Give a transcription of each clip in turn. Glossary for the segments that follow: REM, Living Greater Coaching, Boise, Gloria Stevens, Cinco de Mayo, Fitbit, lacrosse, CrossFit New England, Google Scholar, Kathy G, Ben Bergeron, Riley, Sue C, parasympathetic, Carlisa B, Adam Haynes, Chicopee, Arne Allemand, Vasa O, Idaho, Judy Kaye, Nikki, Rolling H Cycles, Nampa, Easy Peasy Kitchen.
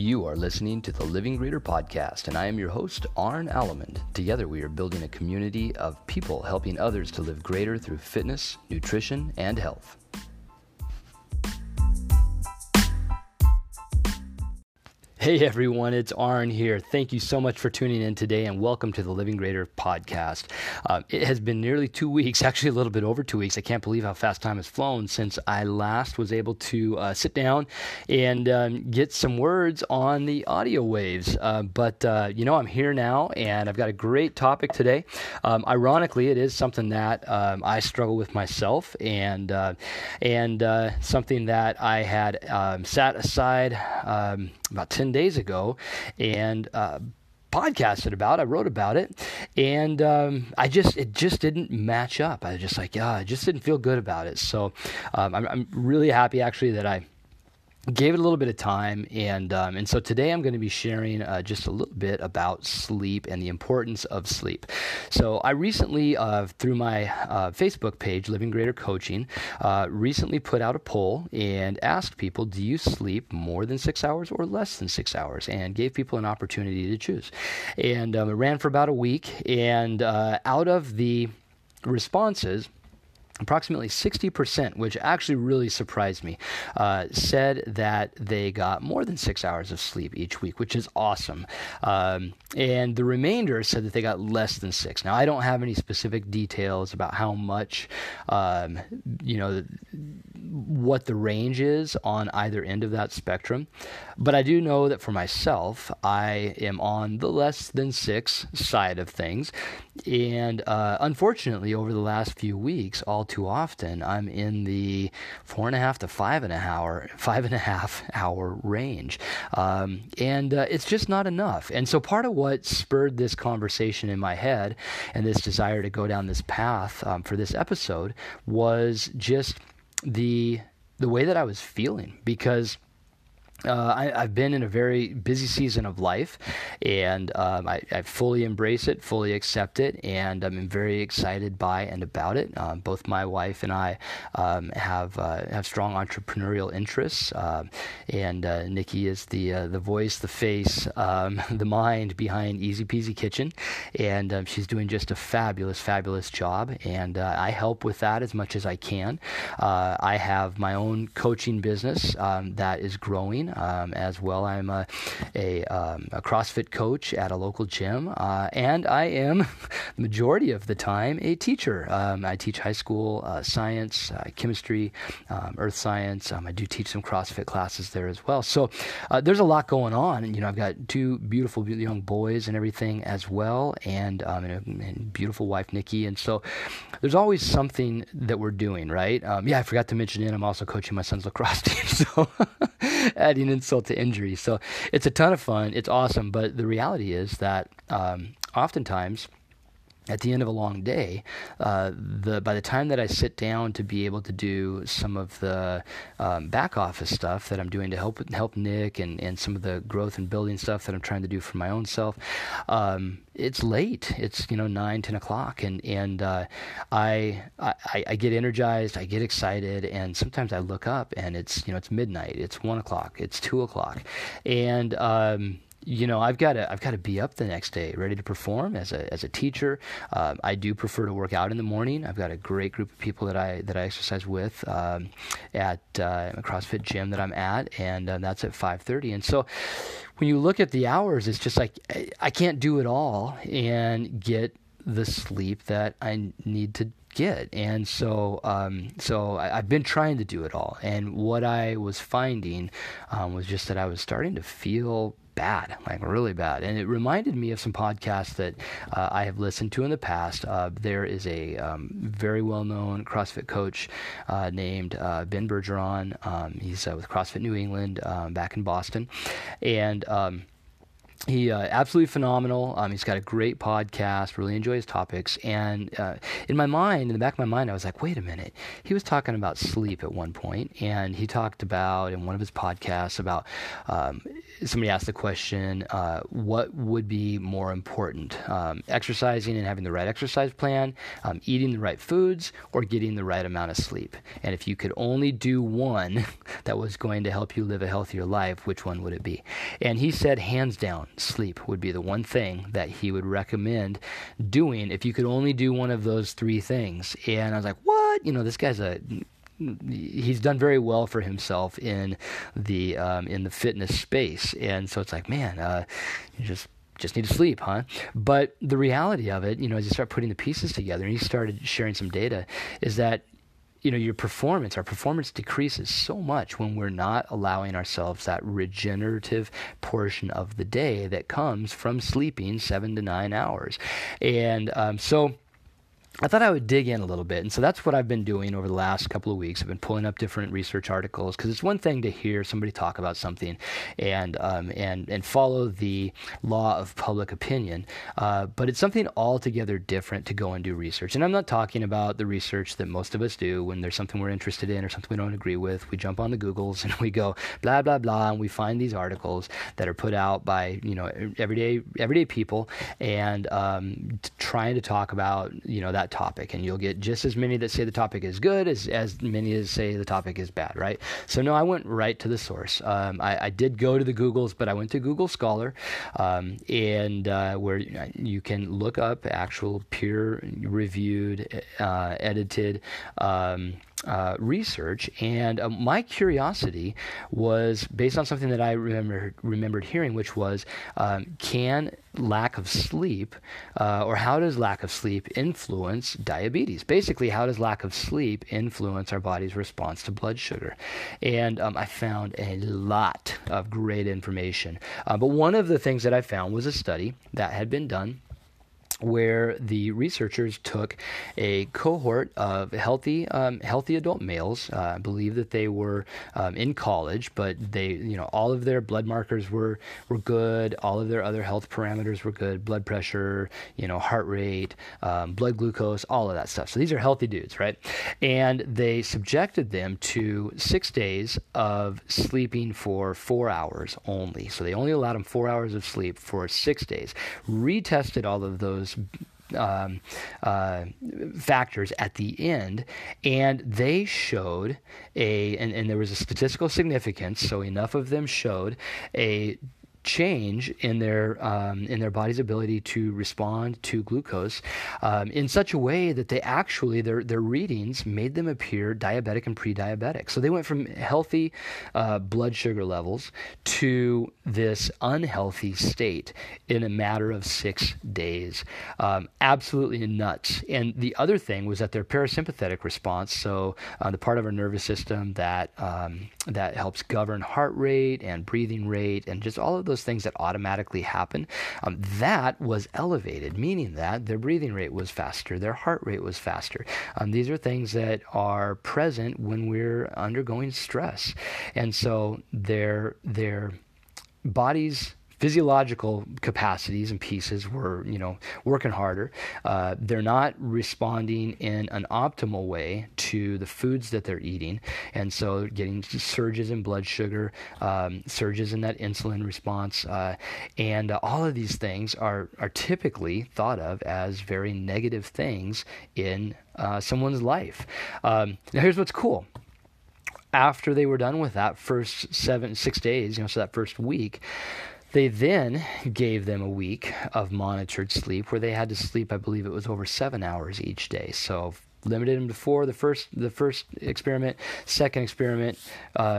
You are listening to the Living Greater Podcast, and I am your host, Arne Allemand. Together, we are building a community of people helping others to live greater through fitness, nutrition, and health. Hey everyone, it's Arne here. Thank you so much for tuning in today and welcome to the Living Greater Podcast. It has been nearly 2 weeks, actually a little bit over 2 weeks. I can't believe how fast time has flown since I last was able to sit down and get some words on the audio waves. But I'm here now and I've got a great topic today. Ironically, it is something that I struggle with myself and something that I had sat aside about 10 days ago and podcasted about. I wrote about it, and it just didn't match up. I was just like, I just didn't feel good about it. So I'm really happy actually that I gave it a little bit of time, and so today I'm going to be sharing just a little bit about sleep and the importance of sleep. So I recently, through my Facebook page, Living Greater Coaching, recently put out a poll and asked people, do you sleep more than 6 hours or less than 6 hours? And gave people an opportunity to choose. And it ran for about a week, and out of the responses, approximately 60%, which actually really surprised me, said that they got more than 6 hours of sleep each week, which is awesome. And the remainder said that they got less than six. Now, I don't have any specific details about how much, what the range is on either end of that spectrum. But I do know that for myself, I am on the less than six side of things. And unfortunately, over the last few weeks, all too often, I'm in the 4.5 to 5.5 hour range. And it's just not enough. And so part of what spurred this conversation in my head and this desire to go down this path for this episode was just the way that I was feeling, because I've been in a very busy season of life, and I fully embrace it, fully accept it, and I'm very excited by and about it. Both my wife and I have strong entrepreneurial interests, and Nikki is the voice, the face, the mind behind Easy Peasy Kitchen, and she's doing just a fabulous, fabulous job, and I help with that as much as I can. I have my own coaching business that is growing. As well, I'm a CrossFit coach at a local gym, and I am the majority of the time a teacher. I teach high school science, chemistry, earth science. I do teach some CrossFit classes there as well. So there's a lot going on, and I've got two beautiful young boys and everything as well, and a beautiful wife, Nikki. And so there's always something that we're doing, right? I forgot to mention it. I'm also coaching my son's lacrosse team, so adding insult to injury. So it's a ton of fun. It's awesome. But the reality is that oftentimes at the end of a long day, by the time that I sit down to be able to do some of the back office stuff that I'm doing to help Nick and some of the growth and building stuff that I'm trying to do for my own self, it's late. It's 9, 10 o'clock, and I get energized, I get excited, and sometimes I look up and it's it's midnight, it's 1 o'clock, it's 2 o'clock, and I've got to be up the next day, ready to perform as a teacher. I do prefer to work out in the morning. I've got a great group of people that I exercise with at a CrossFit gym that I'm at, and that's at 5:30. And so, when you look at the hours, it's just like I can't do it all and get the sleep that I need to get. And so I've been trying to do it all, and what I was finding was just that I was starting to feel bad, like really bad. And it reminded me of some podcasts that I have listened to in the past. There is a very well-known CrossFit coach named Ben Bergeron. He's with CrossFit New England back in Boston. And He absolutely phenomenal. He's got a great podcast. Really enjoy his topics. And in my mind, in the back of my mind, I was like, wait a minute. He was talking about sleep at one point, and he talked about in one of his podcasts about somebody asked the question, what would be more important, exercising and having the right exercise plan, eating the right foods, or getting the right amount of sleep? And if you could only do one that was going to help you live a healthier life, which one would it be? And he said, hands down, sleep would be the one thing that he would recommend doing if you could only do one of those three things. And I was like, what? You know, this guy's he's done very well for himself in the fitness space. And so it's like, man, you just need to sleep, huh? But the reality of it, you know, as you start putting the pieces together, and he started sharing some data, is that, you know, our performance decreases so much when we're not allowing ourselves that regenerative portion of the day that comes from sleeping 7 to 9 hours. And so I thought I would dig in a little bit. And so that's what I've been doing over the last couple of weeks. I've been pulling up different research articles, because it's one thing to hear somebody talk about something and follow the law of public opinion, but it's something altogether different to go and do research. And I'm not talking about the research that most of us do when there's something we're interested in or something we don't agree with. We jump on the Googles and we go blah, blah, blah, and we find these articles that are put out by, you know, everyday people and trying to talk about, you know, that topic, and you'll get just as many that say the topic is good as many that say the topic is bad, right? So no, I went right to the source. I did go to the Googles, but I went to Google Scholar, and where you can look up actual peer-reviewed, edited research. And my curiosity was based on something that I remembered hearing, which was can lack of sleep or how does lack of sleep influence diabetes? Basically, how does lack of sleep influence our body's response to blood sugar? And I found a lot of great information. But one of the things that I found was a study that had been done where the researchers took a cohort of healthy adult males. I believe that they were in college, but they, you know, all of their blood markers were good. All of their other health parameters were good: blood pressure, you know, heart rate, blood glucose, all of that stuff. So these are healthy dudes, right? And they subjected them to 6 days of sleeping for 4 hours only. So they only allowed them 4 hours of sleep for 6 days. Retested all of those factors at the end, and they showed and there was a statistical significance, so enough of them showed a change in their body's ability to respond to glucose in such a way that they actually their readings made them appear diabetic and pre-diabetic. So they went from healthy blood sugar levels to this unhealthy state in a matter of 6 days. Absolutely nuts. And the other thing was that their parasympathetic response, so the part of our nervous system that that helps govern heart rate and breathing rate and just all of those things that automatically happen, that was elevated, meaning that their breathing rate was faster, their heart rate was faster. These are things that are present when we're undergoing stress. And so their body's physiological capacities and pieces were, you know, working harder. They're not responding in an optimal way to the foods that they're eating. And so getting surges in blood sugar, surges in that insulin response. And all of these things are typically thought of as very negative things in someone's life. Now here's what's cool. After they were done with that first 6 days, you know, so that first week, they then gave them a week of monitored sleep where they had to sleep, I believe it was over 7 hours each day. So limited them to four, the first experiment. Second experiment,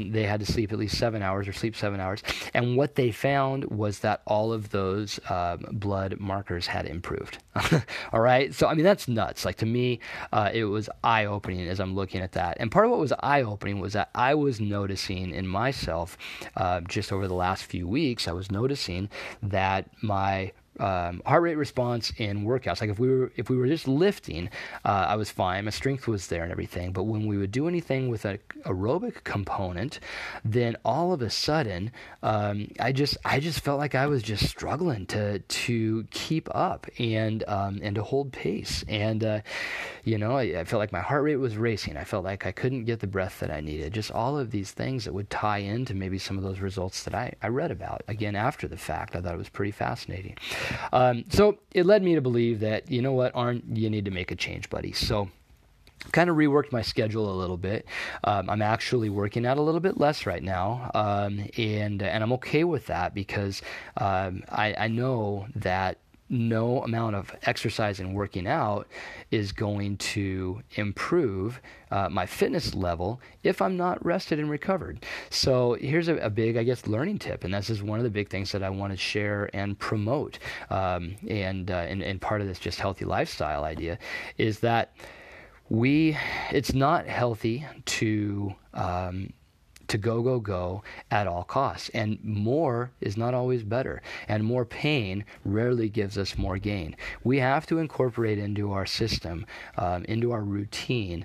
they had to sleep at least 7 hours or sleep 7 hours. And what they found was that all of those blood markers had improved. All right. So, I mean, that's nuts. Like, to me, it was eye-opening as I'm looking at that. And part of what was eye-opening was that I was noticing in myself just over the last few weeks, I was noticing that my heart rate response in workouts. Like if we were just lifting, I was fine. My strength was there and everything. But when we would do anything with an aerobic component, then all of a sudden, I just felt like I was just struggling to keep up and to hold pace. And I felt like my heart rate was racing. I felt like I couldn't get the breath that I needed. Just all of these things that would tie into maybe some of those results that I read about. Again, after the fact, I thought it was pretty fascinating. So it led me to believe that, you know what, Arne, you need to make a change, buddy. So kind of reworked my schedule a little bit. I'm actually working out a little bit less right now, and I'm okay with that because I know that no amount of exercise and working out is going to improve my fitness level if I'm not rested and recovered. So here's a big, learning tip, and this is one of the big things that I want to share and promote. And part of this just healthy lifestyle idea is that it's not healthy to go at all costs. And more is not always better. And more pain rarely gives us more gain. We have to incorporate into our system, into our routine,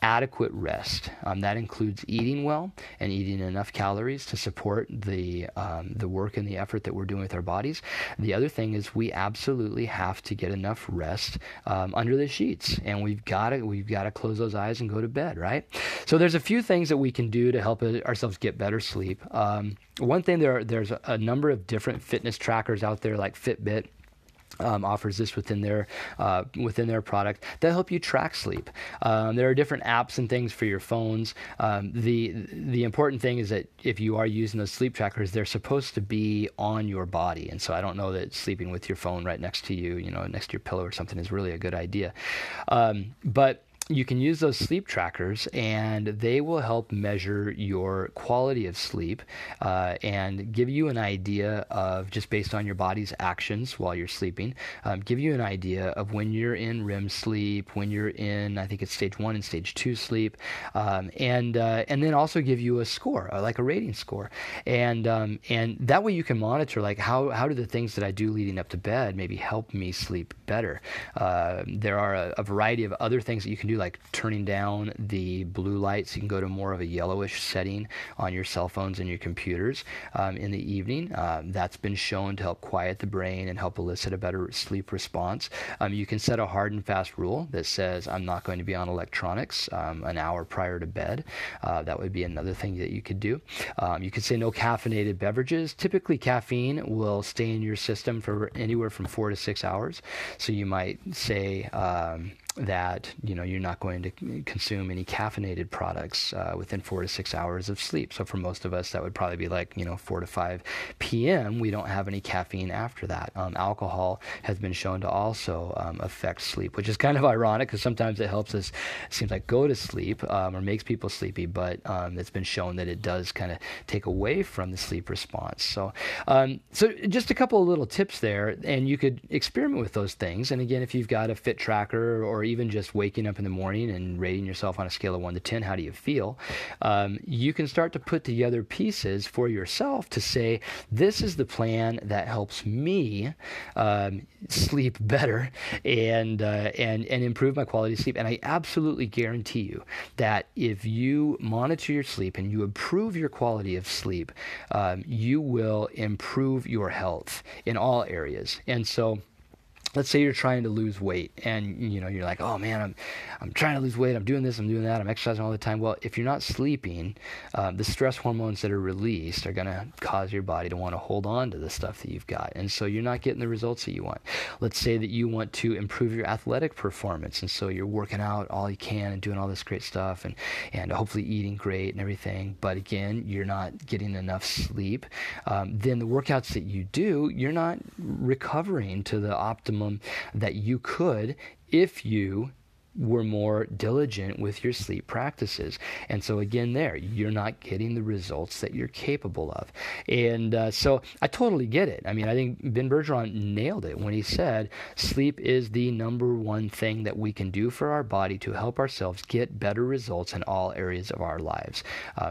adequate rest. That includes eating well and eating enough calories to support the work and the effort that we're doing with our bodies. The other thing is we absolutely have to get enough rest under the sheets. And we've got to close those eyes and go to bed, right? So there's a few things that we can do to help ourselves get better sleep. One thing, there's a number of different fitness trackers out there, like Fitbit offers this within their product that help you track sleep. There are different apps and things for your phones. The important thing is that if you are using those sleep trackers, they're supposed to be on your body. And so I don't know that sleeping with your phone right next to you, next to your pillow or something, is really a good idea. But you can use those sleep trackers, and they will help measure your quality of sleep and give you an idea of, just based on your body's actions while you're sleeping, give you an idea of when you're in REM sleep, when you're in, I think it's stage 1 and stage 2 sleep, and then also give you a score, like a rating score. And that way you can monitor, like, how do the things that I do leading up to bed maybe help me sleep better? There are a variety of other things that you can do, like turning down the blue lights. You can go to more of a yellowish setting on your cell phones and your computers in the evening. That's been shown to help quiet the brain and help elicit a better sleep response. You can set a hard and fast rule that says, I'm not going to be on electronics an hour prior to bed. That would be another thing that you could do. You could say no caffeinated beverages. Typically, caffeine will stay in your system for anywhere from 4 to 6 hours. So you might say that you're not going to consume any caffeinated products within 4 to 6 hours of sleep. So for most of us, that would probably be like 4 to 5 p.m. We don't have any caffeine after that. Alcohol has been shown to also affect sleep, which is kind of ironic because sometimes it helps us, it seems like, go to sleep or makes people sleepy, but it's been shown that it does kind of take away from the sleep response. So just a couple of little tips there, and you could experiment with those things. And again, if you've got a fit tracker or even just waking up in the morning and rating yourself on a scale of 1 to 10, how do you feel? You can start to put together pieces for yourself to say, this is the plan that helps me sleep better and improve my quality of sleep. And I absolutely guarantee you that if you monitor your sleep and you improve your quality of sleep, you will improve your health in all areas. And so, let's say you're trying to lose weight and you're like, oh man, I'm trying to lose weight. I'm doing this, I'm doing that. I'm exercising all the time. Well, if you're not sleeping, the stress hormones that are released are going to cause your body to want to hold on to the stuff that you've got. And so you're not getting the results that you want. Let's say that you want to improve your athletic performance. And so you're working out all you can and doing all this great stuff and hopefully eating great and everything. But again, you're not getting enough sleep. Then the workouts that you do, you're not recovering to the optimal that you could if you were more diligent with your sleep practices. And so again, there, you're not getting the results that you're capable of. And so I totally get it. I mean, I think Ben Bergeron nailed it when he said sleep is the number one thing that we can do for our body to help ourselves get better results in all areas of our lives.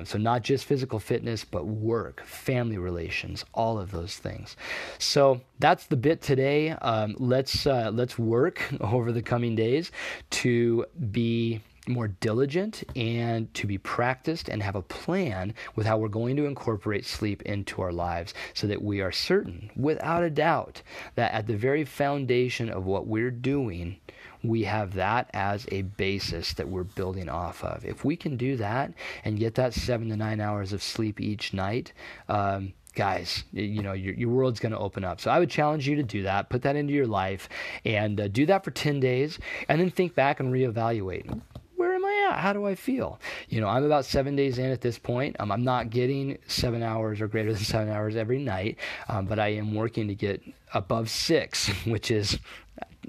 So not just physical fitness, but work, family relations, all of those things. So that's the bit today. Let's work over the coming days to be more diligent and to be practiced and have a plan with how we're going to incorporate sleep into our lives so that we are certain, without a doubt, that at the very foundation of what we're doing, we have that as a basis that we're building off of. If we can do that and get that 7 to 9 hours of sleep each night, guys, you know, your world's going to open up. So I would challenge you to do that, put that into your life, and do that for 10 days, and then think back and reevaluate. Where am I at? How do I feel? You know, I'm about 7 days in at this point. I'm not getting 7 hours or greater than 7 hours every night, but I am working to get above 6, which is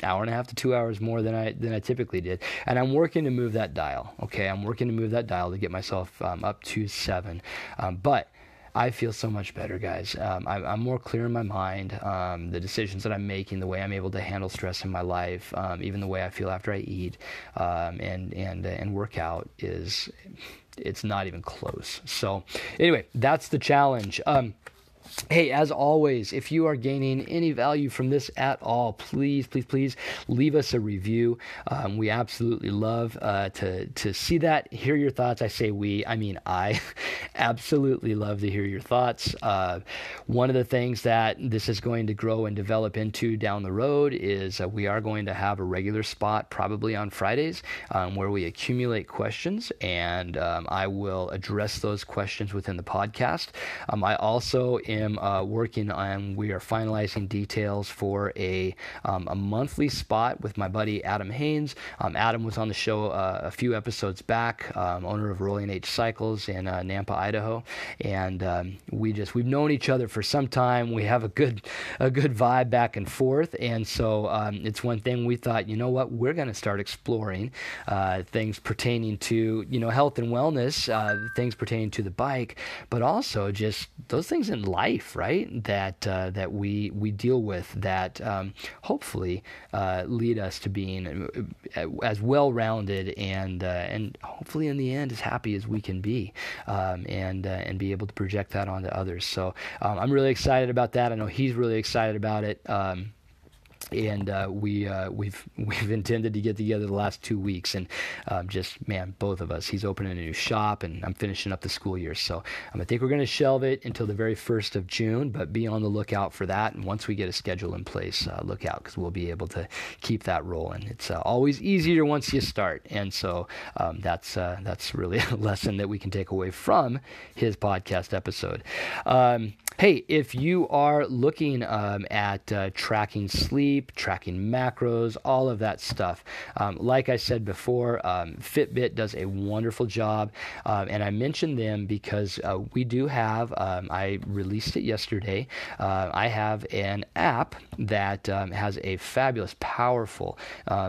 hour and a half to 2 hours more than I typically did, and I'm working to move that dial. Okay, I'm working to move that dial to get myself up to 7, but I feel so much better, guys. I'm more clear in my mind. The decisions that I'm making, the way I'm able to handle stress in my life, even the way I feel after I eat and work out it's not even close. So anyway, that's the challenge. Hey, as always, if you are gaining any value from this at all, please leave us a review. We absolutely love to see that, hear your thoughts. I say we, I mean I absolutely love to hear your thoughts. One of the things that this is going to grow and develop into down the road is we are going to have a regular spot probably on Fridays where we accumulate questions, and I will address those questions within the podcast. I also am working on, we are finalizing details for a monthly spot with my buddy Adam Haynes. Adam was on the show a few episodes back, owner of Rolling H Cycles in Nampa, Idaho, and we've known each other for some time. We have a good vibe back and forth, and so it's one thing we thought, you know what, we're going to start exploring things pertaining to, you know, health and wellness, things pertaining to the bike, but also just those things in life. Right? That we deal with that hopefully lead us to being as well-rounded and hopefully in the end as happy as we can be, and be able to project that onto others. So I'm really excited about that. I know he's really excited about it. And we've intended to get together the last 2 weeks, and both of us. He's opening a new shop, and I'm finishing up the school year, so I think we're going to shelve it until the very 1st of June. But be on the lookout for that. And once we get a schedule in place, look out, because we'll be able to keep that rolling. It's always easier once you start, and so that's really a lesson that we can take away from his podcast episode. Hey, if you are looking at tracking sleep, tracking macros, all of that stuff. Like I said before, Fitbit does a wonderful job, and I mentioned them because we do have, I released it yesterday, I have an app that has a fabulous, powerful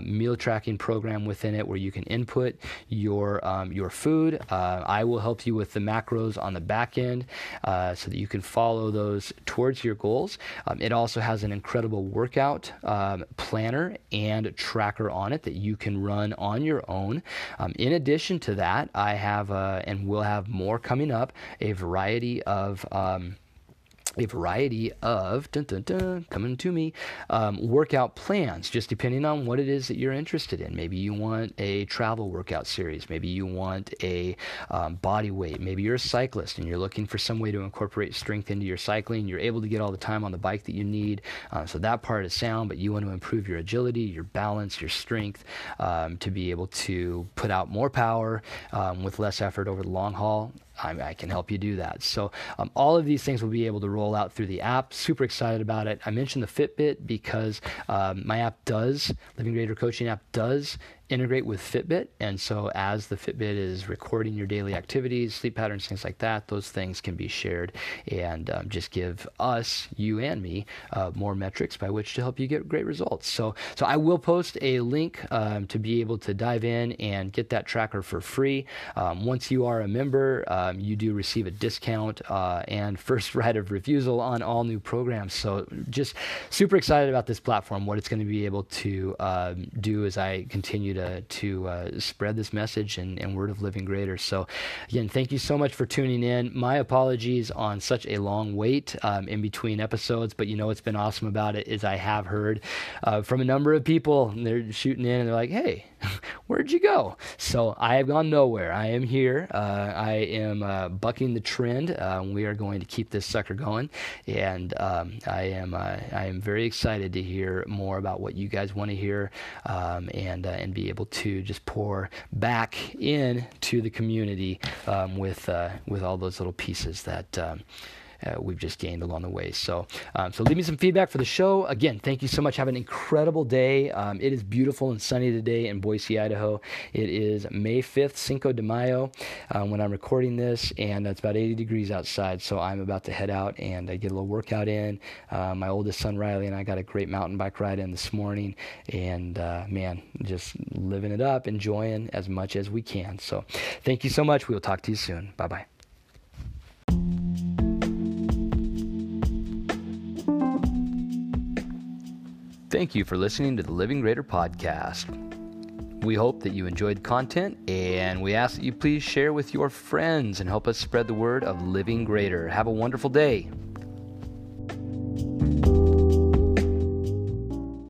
meal tracking program within it where you can input your food. I will help you with the macros on the back end so that you can follow those towards your goals. It also has an incredible workout planner and tracker on it that you can run on your own. In addition to that, I have and will have more coming up, a variety of coming to me workout plans, just depending on what it is that you're interested in. Maybe you want a travel workout series. Maybe you want a body weight. Maybe you're a cyclist and you're looking for some way to incorporate strength into your cycling. You're able to get all the time on the bike that you need. So that part is sound, but you want to improve your agility, your balance, your strength to be able to put out more power with less effort over the long haul. I can help you do that. So all of these things will be able to roll out through the app. Super excited about it. I mentioned the Fitbit because my app does, Living Greater Coaching app does integrate with Fitbit. And so as the Fitbit is recording your daily activities, sleep patterns, things like that, those things can be shared and just give us, you and me, more metrics by which to help you get great results. So I will post a link to be able to dive in and get that tracker for free. Once you are a member, you do receive a discount and first right of refusal on all new programs. So just super excited about this platform, what it's going to be able to do as I continue to spread this message and word of Living Greater. So again, thank you so much for tuning in. My apologies on such a long wait in between episodes, but you know what's been awesome about it is I have heard from a number of people, and they're shooting in and they're like, hey, where'd you go? So I have gone nowhere. I am here. I am bucking the trend. We are going to keep this sucker going, and I am very excited to hear more about what you guys want to hear, and be able to just pour back in to the community with all those little pieces that we've just gained along the way. So leave me some feedback for the show. Again, thank you so much. Have an incredible day. It is beautiful and sunny today in Boise, Idaho. It is May 5th, Cinco de Mayo, when I'm recording this, and it's about 80 degrees outside. So I'm about to head out and I get a little workout in. My oldest son, Riley, and I got a great mountain bike ride in this morning, and man, just living it up, enjoying as much as we can. So thank you so much. We will talk to you soon. Bye-bye. Thank you for listening to the Living Greater podcast. We hope that you enjoyed content, and we ask that you please share with your friends and help us spread the word of Living Greater. Have a wonderful day.